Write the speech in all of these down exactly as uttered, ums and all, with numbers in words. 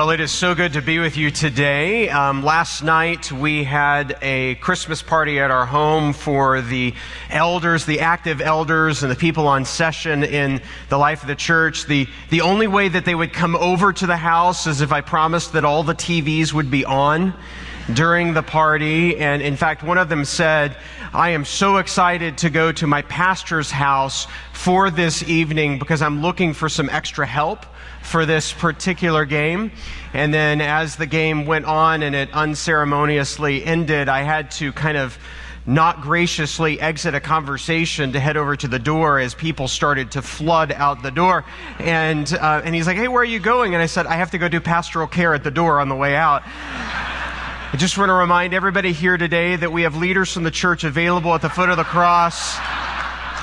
Well, it is so good to be with you today. Um, last night we had a Christmas party at our home for the elders, the active elders, and the people on session in the life of the church. The, the only way that they would come over to the house is if I promised that all the T Vs would be on during the party. And in fact, one of them said, "I am so excited to go to my pastor's house for this evening because I'm looking for some extra help for this particular game." And then as the game went on and it unceremoniously ended, I had to kind of not graciously exit a conversation to head over to the door as people started to flood out the door. And uh, and he's like, "Hey, where are you going?" And I said, "I have to go do pastoral care at the door on the way out." I just want to remind everybody here today that we have leaders from the church available at the foot of the cross.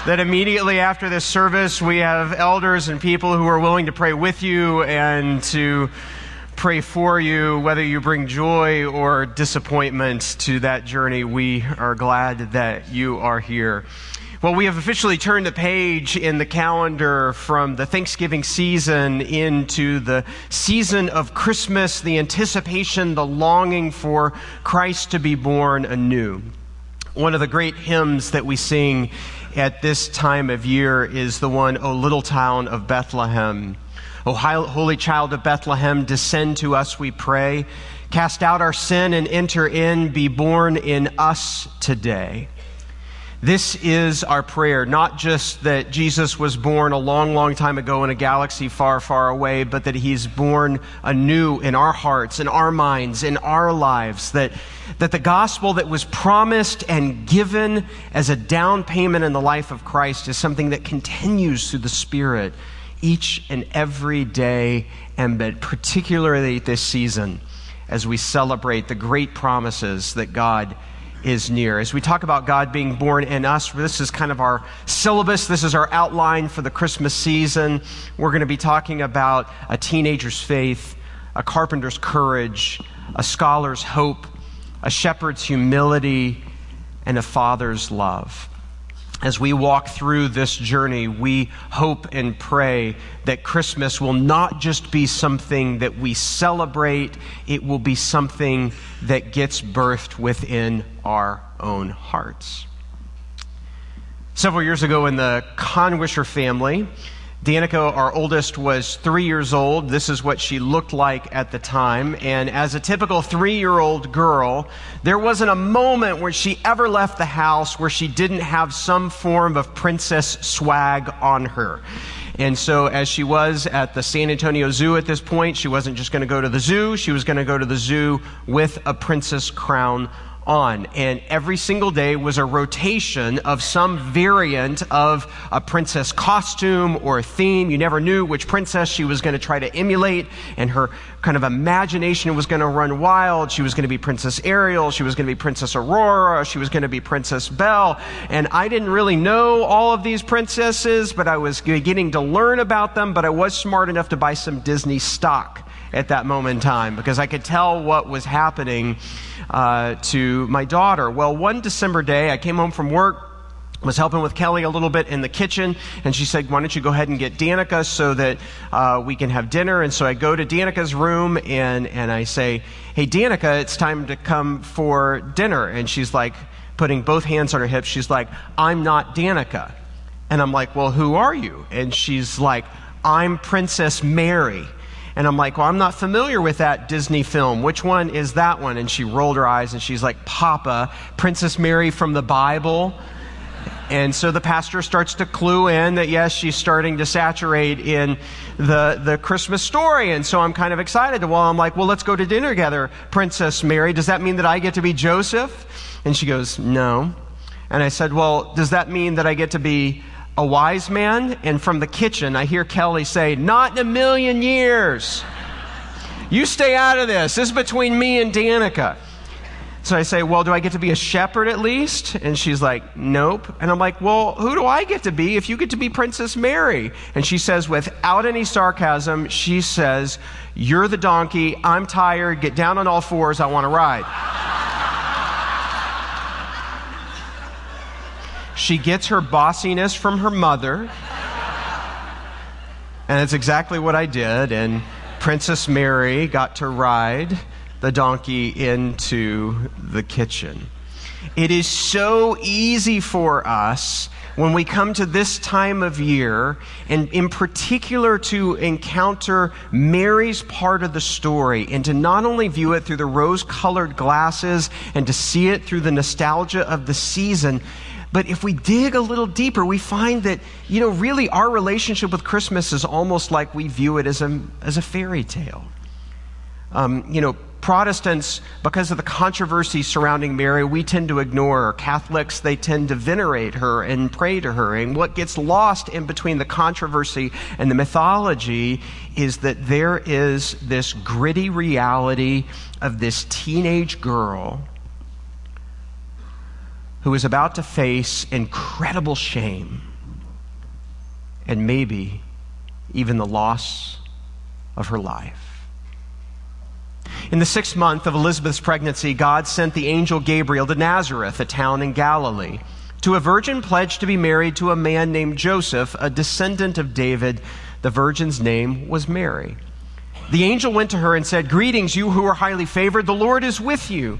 That immediately after this service, we have elders and people who are willing to pray with you and to pray for you, whether you bring joy or disappointment to that journey. We are glad that you are here. Well, we have officially turned the page in the calendar from the Thanksgiving season into the season of Christmas, the anticipation, the longing for Christ to be born anew. One of the great hymns that we sing at this time of year is the one, "O Little Town of Bethlehem. O Holy Child of Bethlehem, descend to us, we pray. Cast out our sin and enter in, be born in us today." This is our prayer, not just that Jesus was born a long, long time ago in a galaxy far, far away, but that he's born anew in our hearts, in our minds, in our lives, that, that the gospel that was promised and given as a down payment in the life of Christ is something that continues through the Spirit each and every day, and particularly this season as we celebrate the great promises that God is near. As we talk about God being born in us, this is kind of our syllabus. This is our outline for the Christmas season. We're going to be talking about a teenager's faith, a carpenter's courage, a scholar's hope, a shepherd's humility, and a father's love. As we walk through this journey, we hope and pray that Christmas will not just be something that we celebrate, it will be something that gets birthed within our own hearts. Several years ago in the Conwisher family, Danica, our oldest, was three years old. This is what she looked like at the time. And as a typical three-year-old girl, there wasn't a moment where she ever left the house where she didn't have some form of princess swag on her. And so as she was at the San Antonio Zoo at this point, she wasn't just going to go to the zoo. She was going to go to the zoo with a princess crown on. And every single day was a rotation of some variant of a princess costume or theme. You never knew which princess she was going to try to emulate, and her kind of imagination was going to run wild. She was going to be Princess Ariel. She was going to be Princess Aurora. She was going to be Princess Belle. And I didn't really know all of these princesses, but I was beginning to learn about them. But I was smart enough to buy some Disney stock at that moment in time, because I could tell what was happening uh, to my daughter. Well, one December day, I came home from work, was helping with Kelly a little bit in the kitchen, and she said, "Why don't you go ahead and get Danica so that uh, we can have dinner?" And so I go to Danica's room, and, and I say, "Hey, Danica, it's time to come for dinner." And she's like, putting both hands on her hips, she's like, "I'm not Danica." And I'm like, "Well, who are you?" And she's like, "I'm Princess Mary." And I'm like, "Well, I'm not familiar with that Disney film. Which one is that one?" And she rolled her eyes and she's like, "Papa, Princess Mary from the Bible." And so the pastor starts to clue in that, yes, she's starting to saturate in the, the Christmas story. And so I'm kind of excited. Well, I'm like, "Well, let's go to dinner together, Princess Mary. Does that mean that I get to be Joseph?" And she goes, "No." And I said, "Well, does that mean that I get to be a wise man?" And from the kitchen, I hear Kelly say, "Not in a million years. You stay out of this. This is between me and Danica." So I say, "Well, do I get to be a shepherd at least?" And she's like, "Nope." And I'm like, "Well, who do I get to be if you get to be Princess Mary?" And she says, without any sarcasm, she says, "You're the donkey. I'm tired. Get down on all fours. I want to ride." She gets her bossiness from her mother, and that's exactly what I did, and Princess Mary got to ride the donkey into the kitchen. It is so easy for us when we come to this time of year, and in particular to encounter Mary's part of the story, and to not only view it through the rose-colored glasses and to see it through the nostalgia of the season, but if we dig a little deeper, we find that, you know, really our relationship with Christmas is almost like we view it as a, as a fairy tale. Um, you know, Protestants, because of the controversy surrounding Mary, we tend to ignore her. Catholics, they tend to venerate her and pray to her. And what gets lost in between the controversy and the mythology is that there is this gritty reality of this teenage girl who is about to face incredible shame and maybe even the loss of her life. In the sixth month of Elizabeth's pregnancy, God sent the angel Gabriel to Nazareth, a town in Galilee, to a virgin pledged to be married to a man named Joseph, a descendant of David. The virgin's name was Mary. The angel went to her and said, "Greetings, you who are highly favored, the Lord is with you."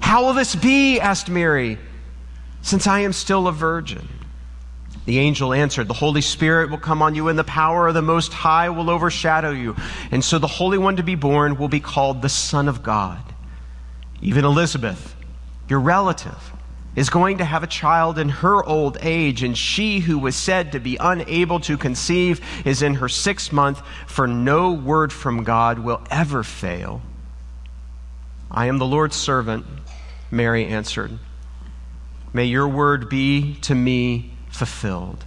"How will this be?" asked Mary, "since I am still a virgin." The angel answered, "The Holy Spirit will come on you, and the power of the Most High will overshadow you. And so the Holy One to be born will be called the Son of God. Even Elizabeth, your relative, is going to have a child in her old age, and she who was said to be unable to conceive is in her sixth month, for no word from God will ever fail." "I am the Lord's servant," Mary answered. "May your word be to me fulfilled."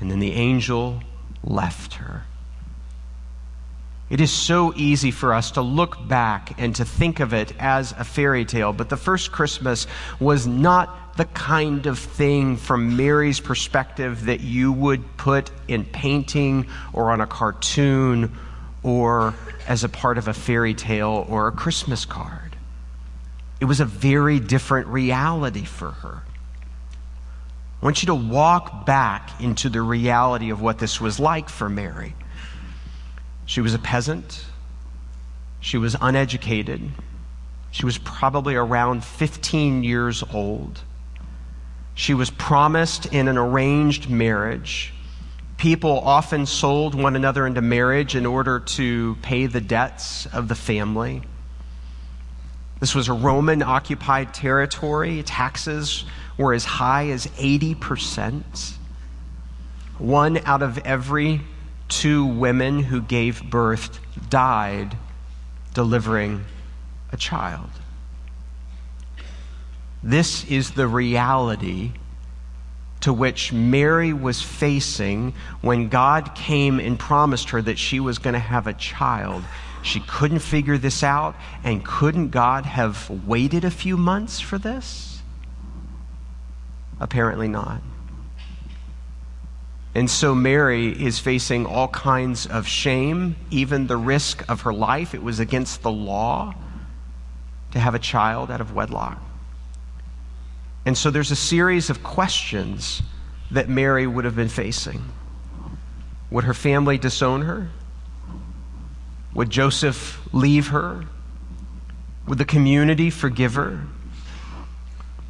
And then the angel left her. It is so easy for us to look back and to think of it as a fairy tale, but the first Christmas was not the kind of thing from Mary's perspective that you would put in painting or on a cartoon or as a part of a fairy tale or a Christmas card. It was a very different reality for her. I want you to walk back into the reality of what this was like for Mary. She was a peasant. She was uneducated. She was probably around fifteen years old. She was promised in an arranged marriage. People often sold one another into marriage in order to pay the debts of the family. This was a Roman-occupied territory. Taxes were as high as eighty percent. One out of every two women who gave birth died delivering a child. This is the reality to which Mary was facing when God came and promised her that she was going to have a child. She couldn't figure this out, and couldn't God have waited a few months for this? Apparently not. And so Mary is facing all kinds of shame, even the risk of her life. It was against the law to have a child out of wedlock. And so there's a series of questions that Mary would have been facing. Would her family disown her? Would Joseph leave her? Would the community forgive her?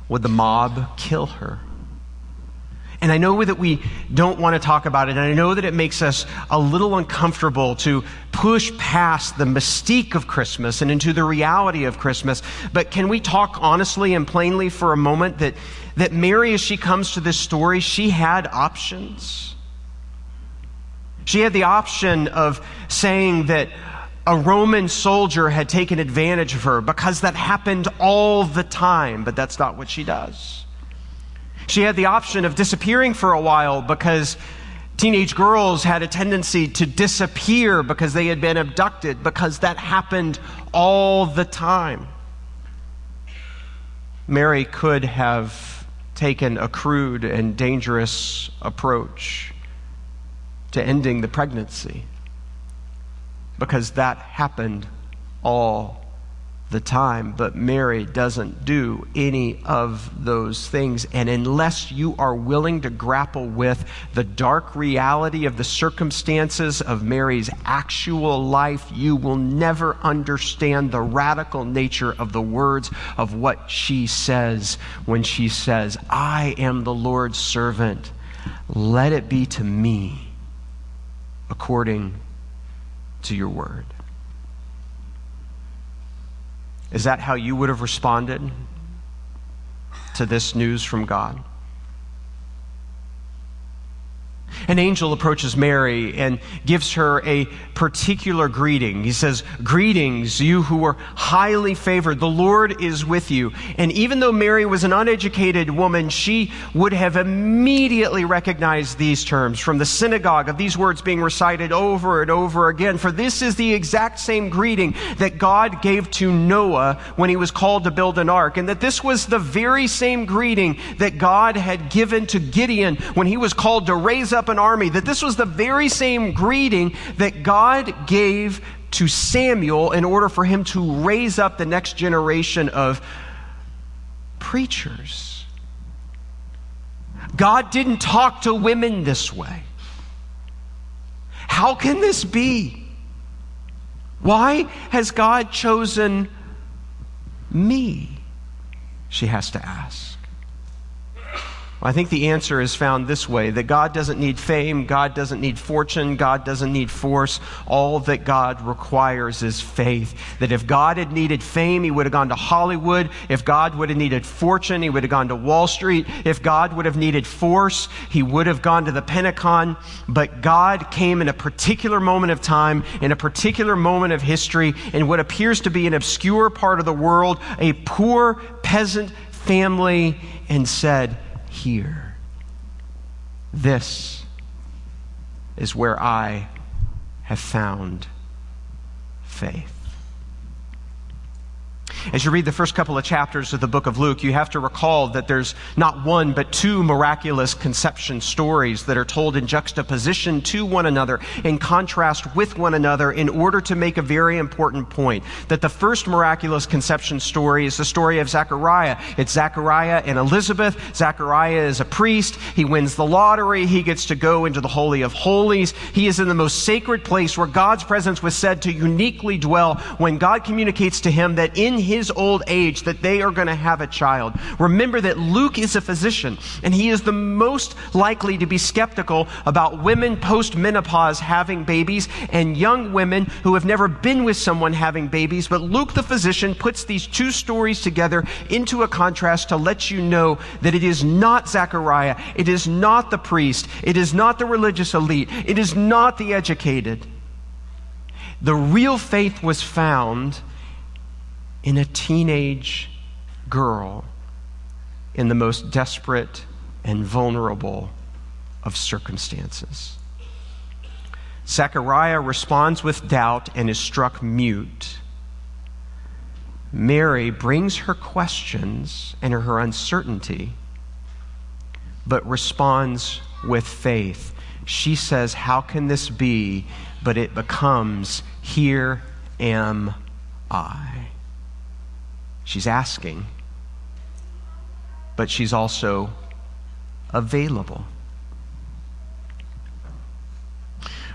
Would the mob kill her? And I know that we don't want to talk about it, and I know that it makes us a little uncomfortable to push past the mystique of Christmas and into the reality of Christmas, but can we talk honestly and plainly for a moment that, that Mary, as she comes to this story, she had options. She had the option of saying that a Roman soldier had taken advantage of her because that happened all the time, but that's not what she does. She had the option of disappearing for a while because Teenage girls had a tendency to disappear because they had been abducted, because that happened all the time. Mary could have taken a crude and dangerous approach to ending the pregnancy, because that happened all the time. But Mary doesn't do any of those things. And unless you are willing to grapple with the dark reality of the circumstances of Mary's actual life, you will never understand the radical nature of the words of what she says when she says, "I am the Lord's servant. Let it be to me according to your word." Is that how you would have responded to this news from God? An angel approaches Mary and gives her a particular greeting. He says, "Greetings, you who are highly favored. The Lord is with you." And even though Mary was an uneducated woman, she would have immediately recognized these terms from the synagogue, of these words being recited over and over again. For this is the exact same greeting that God gave to Noah when he was called to build an ark, and that this was the very same greeting that God had given to Gideon when he was called to raise up an army, that this was the very same greeting that God gave to Samuel in order for him to raise up the next generation of preachers. God didn't talk to women this way. How can this be? Why has God chosen me? She has to ask. I think the answer is found this way, that God doesn't need fame, God doesn't need fortune, God doesn't need force. All that God requires is faith. That if God had needed fame, he would have gone to Hollywood. If God would have needed fortune, he would have gone to Wall Street. If God would have needed force, he would have gone to the Pentagon. But God came in a particular moment of time, in a particular moment of history, in what appears to be an obscure part of the world, a poor peasant family, and said, "Here, this is where I have found faith." As you read the first couple of chapters of the book of Luke, you have to recall that there's not one but two miraculous conception stories that are told in juxtaposition to one another, in contrast with one another, in order to make a very important point. That the first miraculous conception story is the story of Zechariah. It's Zechariah and Elizabeth. Zechariah is a priest. He wins the lottery. He gets to go into the Holy of Holies. He is in the most sacred place where God's presence was said to uniquely dwell when God communicates to him that in his his old age that they are going to have a child. Remember that Luke is a physician, and he is the most likely to be skeptical about women post-menopause having babies and young women who have never been with someone having babies. But Luke the physician puts these two stories together into a contrast to let you know that it is not Zechariah, it is not the priest, it is not the religious elite, it is not the educated. The real faith was found in a teenage girl in the most desperate and vulnerable of circumstances. Zechariah responds with doubt and is struck mute. Mary brings her questions and her uncertainty, but responds with faith. She says, "How can this be?" But it becomes, "Here am I." She's asking, but she's also available.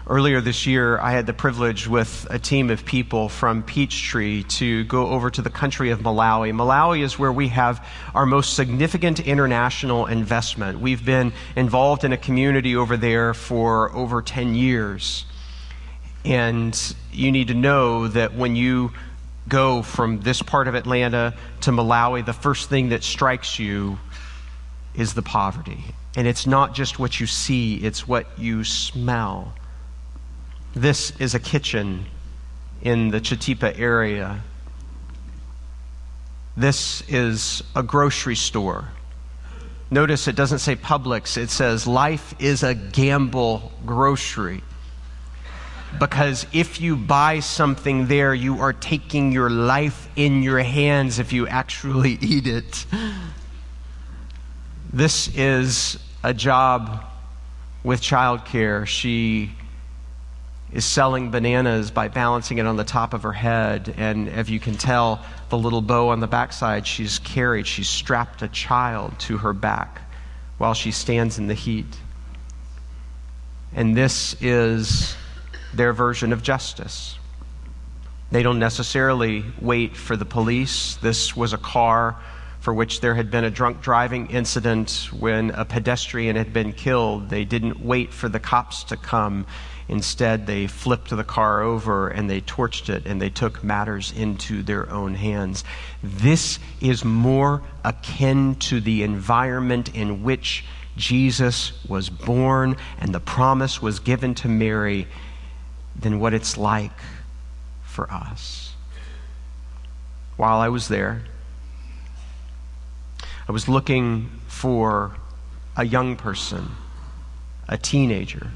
Earlier this year, I had the privilege with a team of people from Peachtree to go over to the country of Malawi. Malawi is where we have our most significant international investment. We've been involved in a community over there for over ten years. And you need to know that when you go from this part of Atlanta to Malawi, the first thing that strikes you is the poverty. And it's not just what you see, it's what you smell. This is a kitchen in the Chitipa area. This is a grocery store Notice it doesn't say Publix, it says life is a gamble grocery. Because if you buy something there, you are taking your life in your hands if you actually eat it. This is a job with childcare. She is selling bananas by balancing it on the top of her head. And if you can tell, the little bow on the backside she's carried, she's strapped a child to her back while she stands in the heat. And this is their version of justice. They don't necessarily wait for the police. This was a car for which there had been a drunk driving incident when a pedestrian had been killed. They didn't wait for the cops to come. Instead, they flipped the car over and they torched it and they took matters into their own hands. This is more akin to the environment in which Jesus was born and the promise was given to Mary than what it's like for us. While I was there, I was looking for a young person, a teenager.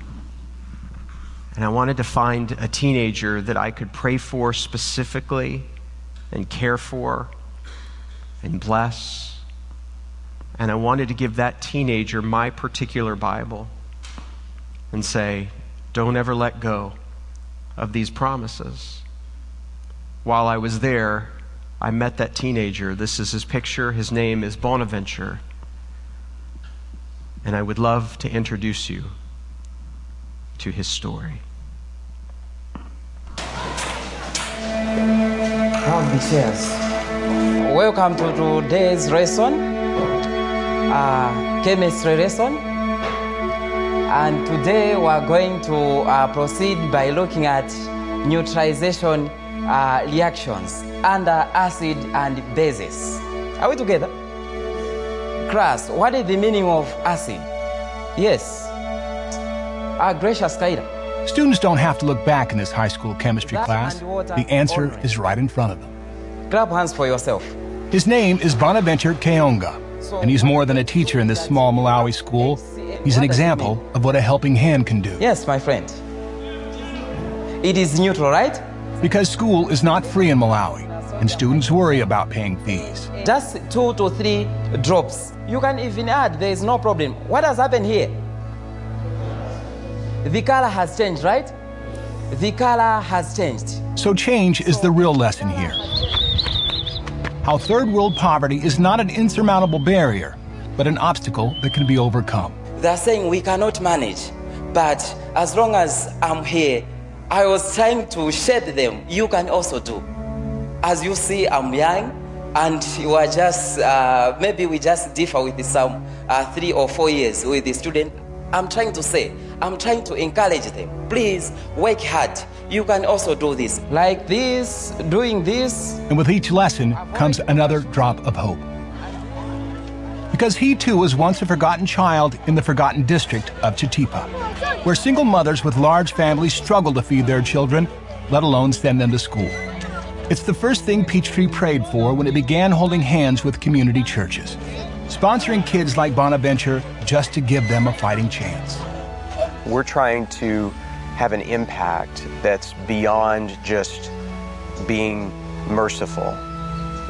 And I wanted to find a teenager that I could pray for specifically and care for and bless. And I wanted to give that teenager my particular Bible and say, don't ever let go of these promises. While I was there, I met that teenager. This is his picture. His name is Bonaventure. And I would love to introduce you to his story. Welcome to today's lesson, uh, chemistry lesson. And today we're going to uh, proceed by looking at neutralization uh, reactions under acid and bases. Are we together? Class, what is the meaning of acid? Yes. Our gracious guide. Students don't have to look back in this high school chemistry that class. The answer orange. Is right in front of them. Grab hands for yourself. His name is Bonaventure Kaonga, so, and he's more than a teacher in this small Malawi school. He's an example of what a helping hand can do. Yes, my friend. It is neutral, right? Because school is not free in Malawi, and students worry about paying fees. Just two to three drops. You can even add, there is no problem. What has happened here? The color has changed, right? The color has changed. So change is the real lesson here. How third world poverty is not an insurmountable barrier, but an obstacle that can be overcome. They're saying we cannot manage, but as long as I'm here, I was trying to shed them. You can also do. As you see, I'm young, and you are just, uh, maybe we just differ with some uh, three or four years with the student. I'm trying to say, I'm trying to encourage them. Please, work hard. You can also do this. Like this, doing this. And with each lesson comes another drop of hope. Because he too was once a forgotten child in the forgotten district of Chitipa, where single mothers with large families struggle to feed their children, let alone send them to school. It's the first thing Peachtree prayed for when it began holding hands with community churches, sponsoring kids like Bonaventure just to give them a fighting chance. We're trying to have an impact that's beyond just being merciful.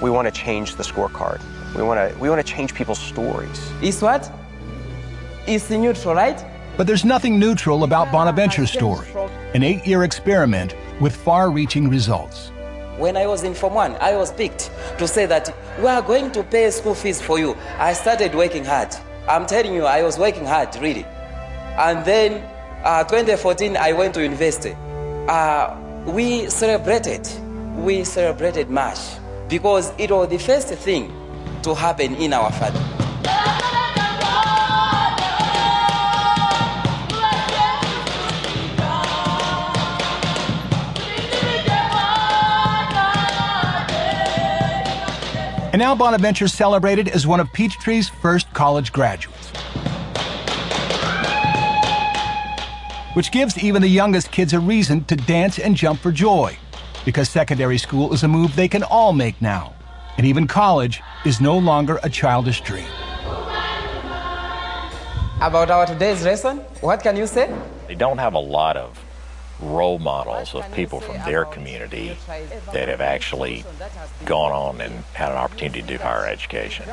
We want to change the scorecard. We want to we want to change people's stories. It's what? It's neutral, right? But there's nothing neutral about Bonaventure's story, an eight-year experiment with far-reaching results. When I was in Form one, I was picked to say that we are going to pay school fees for you. I started working hard. I'm telling you, I was working hard, really. And then uh, twenty fourteen, I went to university. Uh, we celebrated, we celebrated much because it was the first thing to happen in our family. And now Bonaventure celebrated as one of Peachtree's first college graduates, which gives even the youngest kids a reason to dance and jump for joy, because secondary school is a move they can all make now, and even college is no longer a childish dream. About our today's lesson, what can you say? They don't have a lot of role models of people from their community that have actually gone on and had an opportunity to do higher education.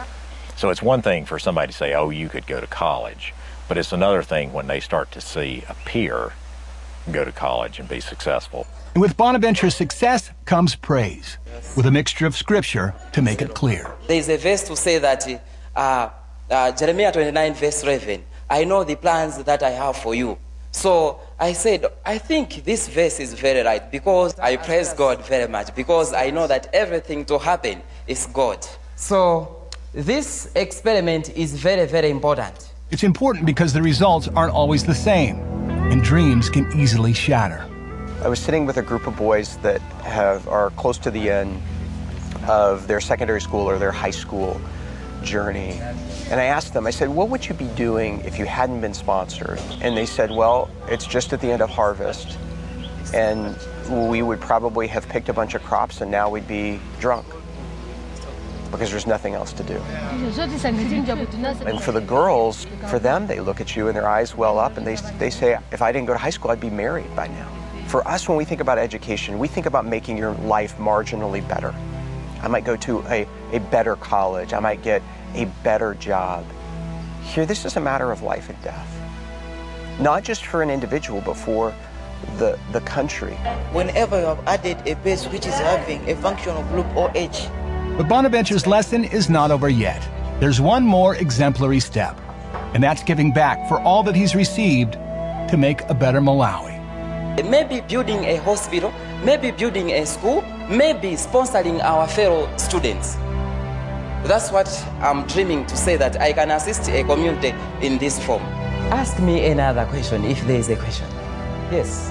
So it's one thing for somebody to say, oh, you could go to college, but it's another thing when they start to see a peer go to college and be successful. And with Bonaventure's success comes praise, with a mixture of scripture to make it clear. There is a verse to say that, uh, uh, Jeremiah twenty-nine verse eleven, I know the plans that I have for you. So I said, I think this verse is very right, because I praise God very much, because I know that everything to happen is God. So this experiment is very, very important. It's important because the results aren't always the same, and dreams can easily shatter. I was sitting with a group of boys that have are close to the end of their secondary school or their high school journey. And I asked them, I said, what would you be doing if you hadn't been sponsored? And they said, well, it's just at the end of harvest, and we would probably have picked a bunch of crops, and now we'd be drunk because there's nothing else to do. And for the girls, for them, they look at you and their eyes well up, and they, they say, if I didn't go to high school, I'd be married by now. For us, when we think about education, we think about making your life marginally better. I might go to a, a better college. I might get a better job. Here, this is a matter of life and death. Not just for an individual, but for the, the country. Whenever you have added a base which is having a functional group or age. But Bonaventure's lesson is not over yet. There's one more exemplary step, and that's giving back for all that he's received to make a better Malawi. Maybe building a hospital, maybe building a school, maybe sponsoring our fellow students. That's what I'm dreaming to say, that I can assist a community in this form. Ask me another question if there is a question. Yes.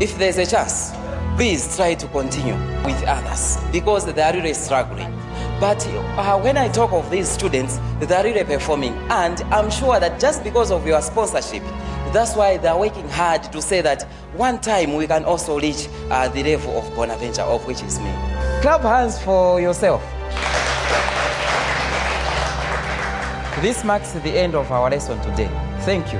If there is a chance, please try to continue with others, because they are really struggling. But uh, when I talk of these students, they are really performing. And I'm sure that just because of your sponsorship, that's why they're working hard to say that one time we can also reach uh, the level of Bonaventure, of which is me. Clap hands for yourself. This marks the end of our lesson today. Thank you.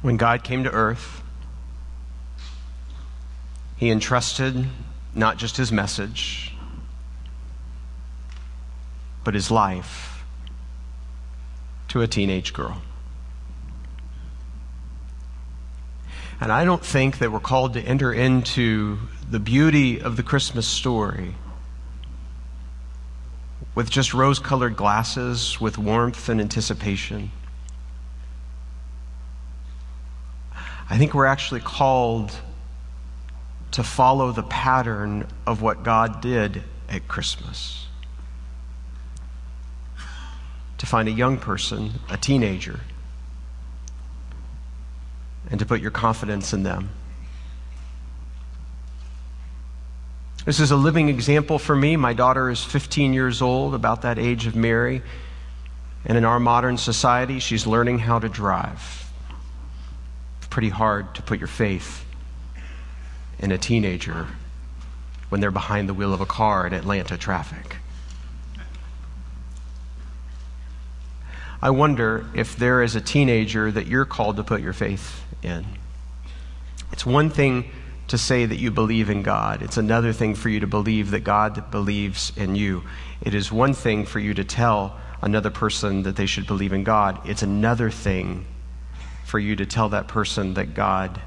When God came to earth, he entrusted not just his message, but his life to a teenage girl. And I don't think that we're called to enter into the beauty of the Christmas story with just rose-colored glasses, with warmth and anticipation. I think we're actually called to follow the pattern of what God did at Christmas. To find a young person, a teenager, and to put your confidence in them. This is a living example for me. My daughter is fifteen years old, about that age of Mary, and in our modern society, she's learning how to drive. Pretty hard to put your faith in a teenager when they're behind the wheel of a car in Atlanta traffic. I wonder if there is a teenager that you're called to put your faith in. It's one thing to say that you believe in God. It's another thing for you to believe that God believes in you. It is one thing for you to tell another person that they should believe in God. It's another thing for you to tell that person that God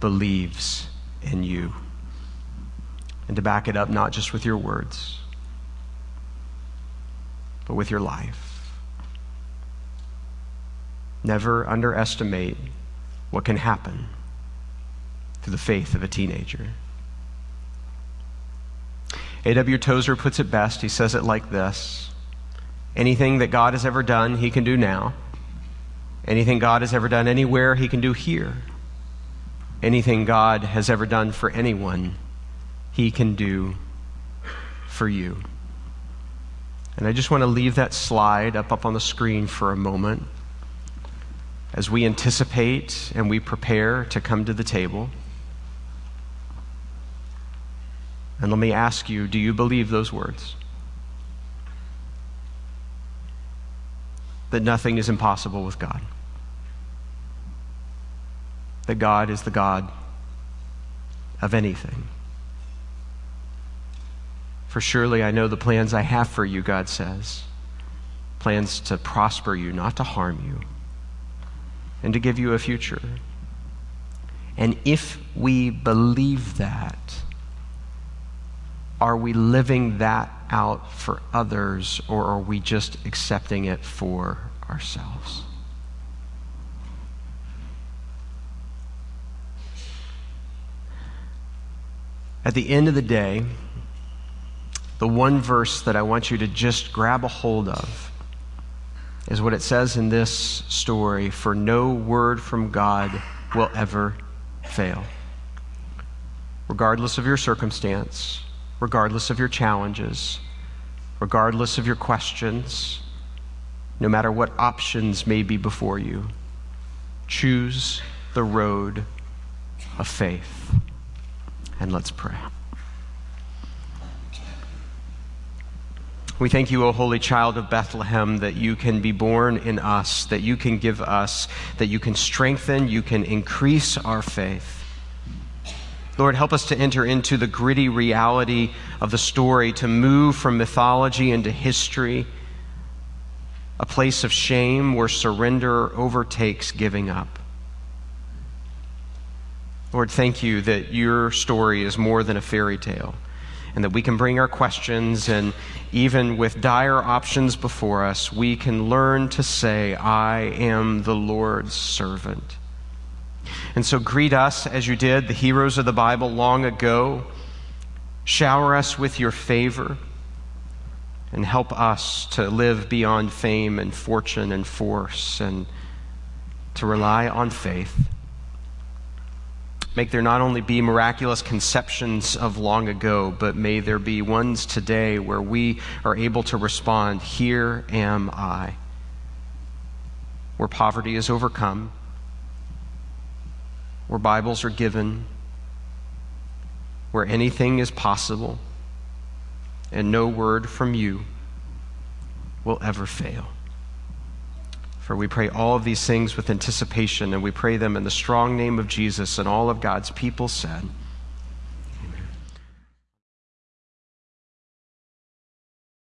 believes in you, and to back it up not just with your words, but with your life. Never underestimate what can happen through the faith of a teenager. A W Tozer puts it best. He says it like this: anything that God has ever done, he can do now. Anything God has ever done anywhere, he can do here. Anything God has ever done for anyone, he can do for you. And I just want to leave that slide up, up on the screen for a moment. as we anticipate and we prepare to come to the table. And let me ask you, do you believe those words? That nothing is impossible with God. That God is the God of anything. For surely I know the plans I have for you, God says. Plans to prosper you, not to harm you, and to give you a future. And if we believe that, are we living that out for others, or are we just accepting it for ourselves? At the end of the day, the one verse that I want you to just grab a hold of is what it says in this story, for no word from God will ever fail. Regardless of your circumstance, regardless of your challenges, regardless of your questions, no matter what options may be before you, choose the road of faith. And let's pray. We thank you, O Holy Child of Bethlehem, that you can be born in us, that you can give us, that you can strengthen, you can increase our faith. Lord, help us to enter into the gritty reality of the story, to move from mythology into history, a place of shame where surrender overtakes giving up. Lord, thank you that your story is more than a fairy tale, and that we can bring our questions, and even with dire options before us, we can learn to say, I am the Lord's servant. And so greet us as you did the heroes of the Bible long ago. Shower us with your favor and help us to live beyond fame and fortune and force and to rely on faith. Make there not only be miraculous conceptions of long ago, but may there be ones today where we are able to respond, here am I, where poverty is overcome, where Bibles are given, where anything is possible, and no word from you will ever fail. For we pray all of these things with anticipation, and we pray them in the strong name of Jesus, and all of God's people said,